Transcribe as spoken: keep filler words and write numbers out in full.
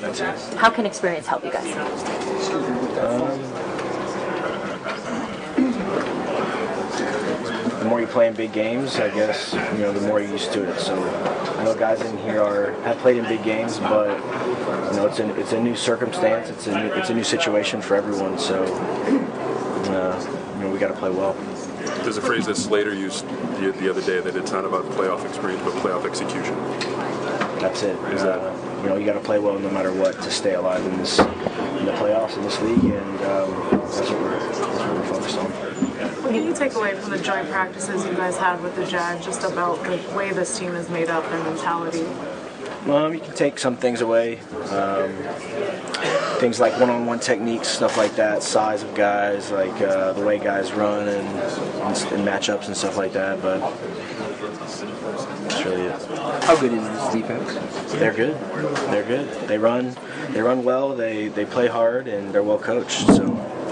That's it. How can experience help you guys? Um, the more you play in big games, I guess, you know, the more you're used to it. So I know guys in here are have played in big games, but you know, it's a it's a new circumstance. It's a new, it's a new situation for everyone. So uh, you know, we got to play well. There's a phrase that Slater used the, the other day that it's not about playoff experience, but playoff execution. That's it. Yeah. Uh, you know, you got to play well no matter what to stay alive in this in the playoffs in this league, and um, that's, what we're, that's what we're focused on. What do you take away from the joint practices you guys had with the Jags, just about the way this team is made up and mentality? Um, you can take some things away. Um, Things like one-on-one techniques, stuff like that, size of guys, like uh, the way guys run and, and matchups and stuff like that. But that's really it. How good is this defense? They're good. They're good. They run. They run well. They they play hard and they're well coached. So.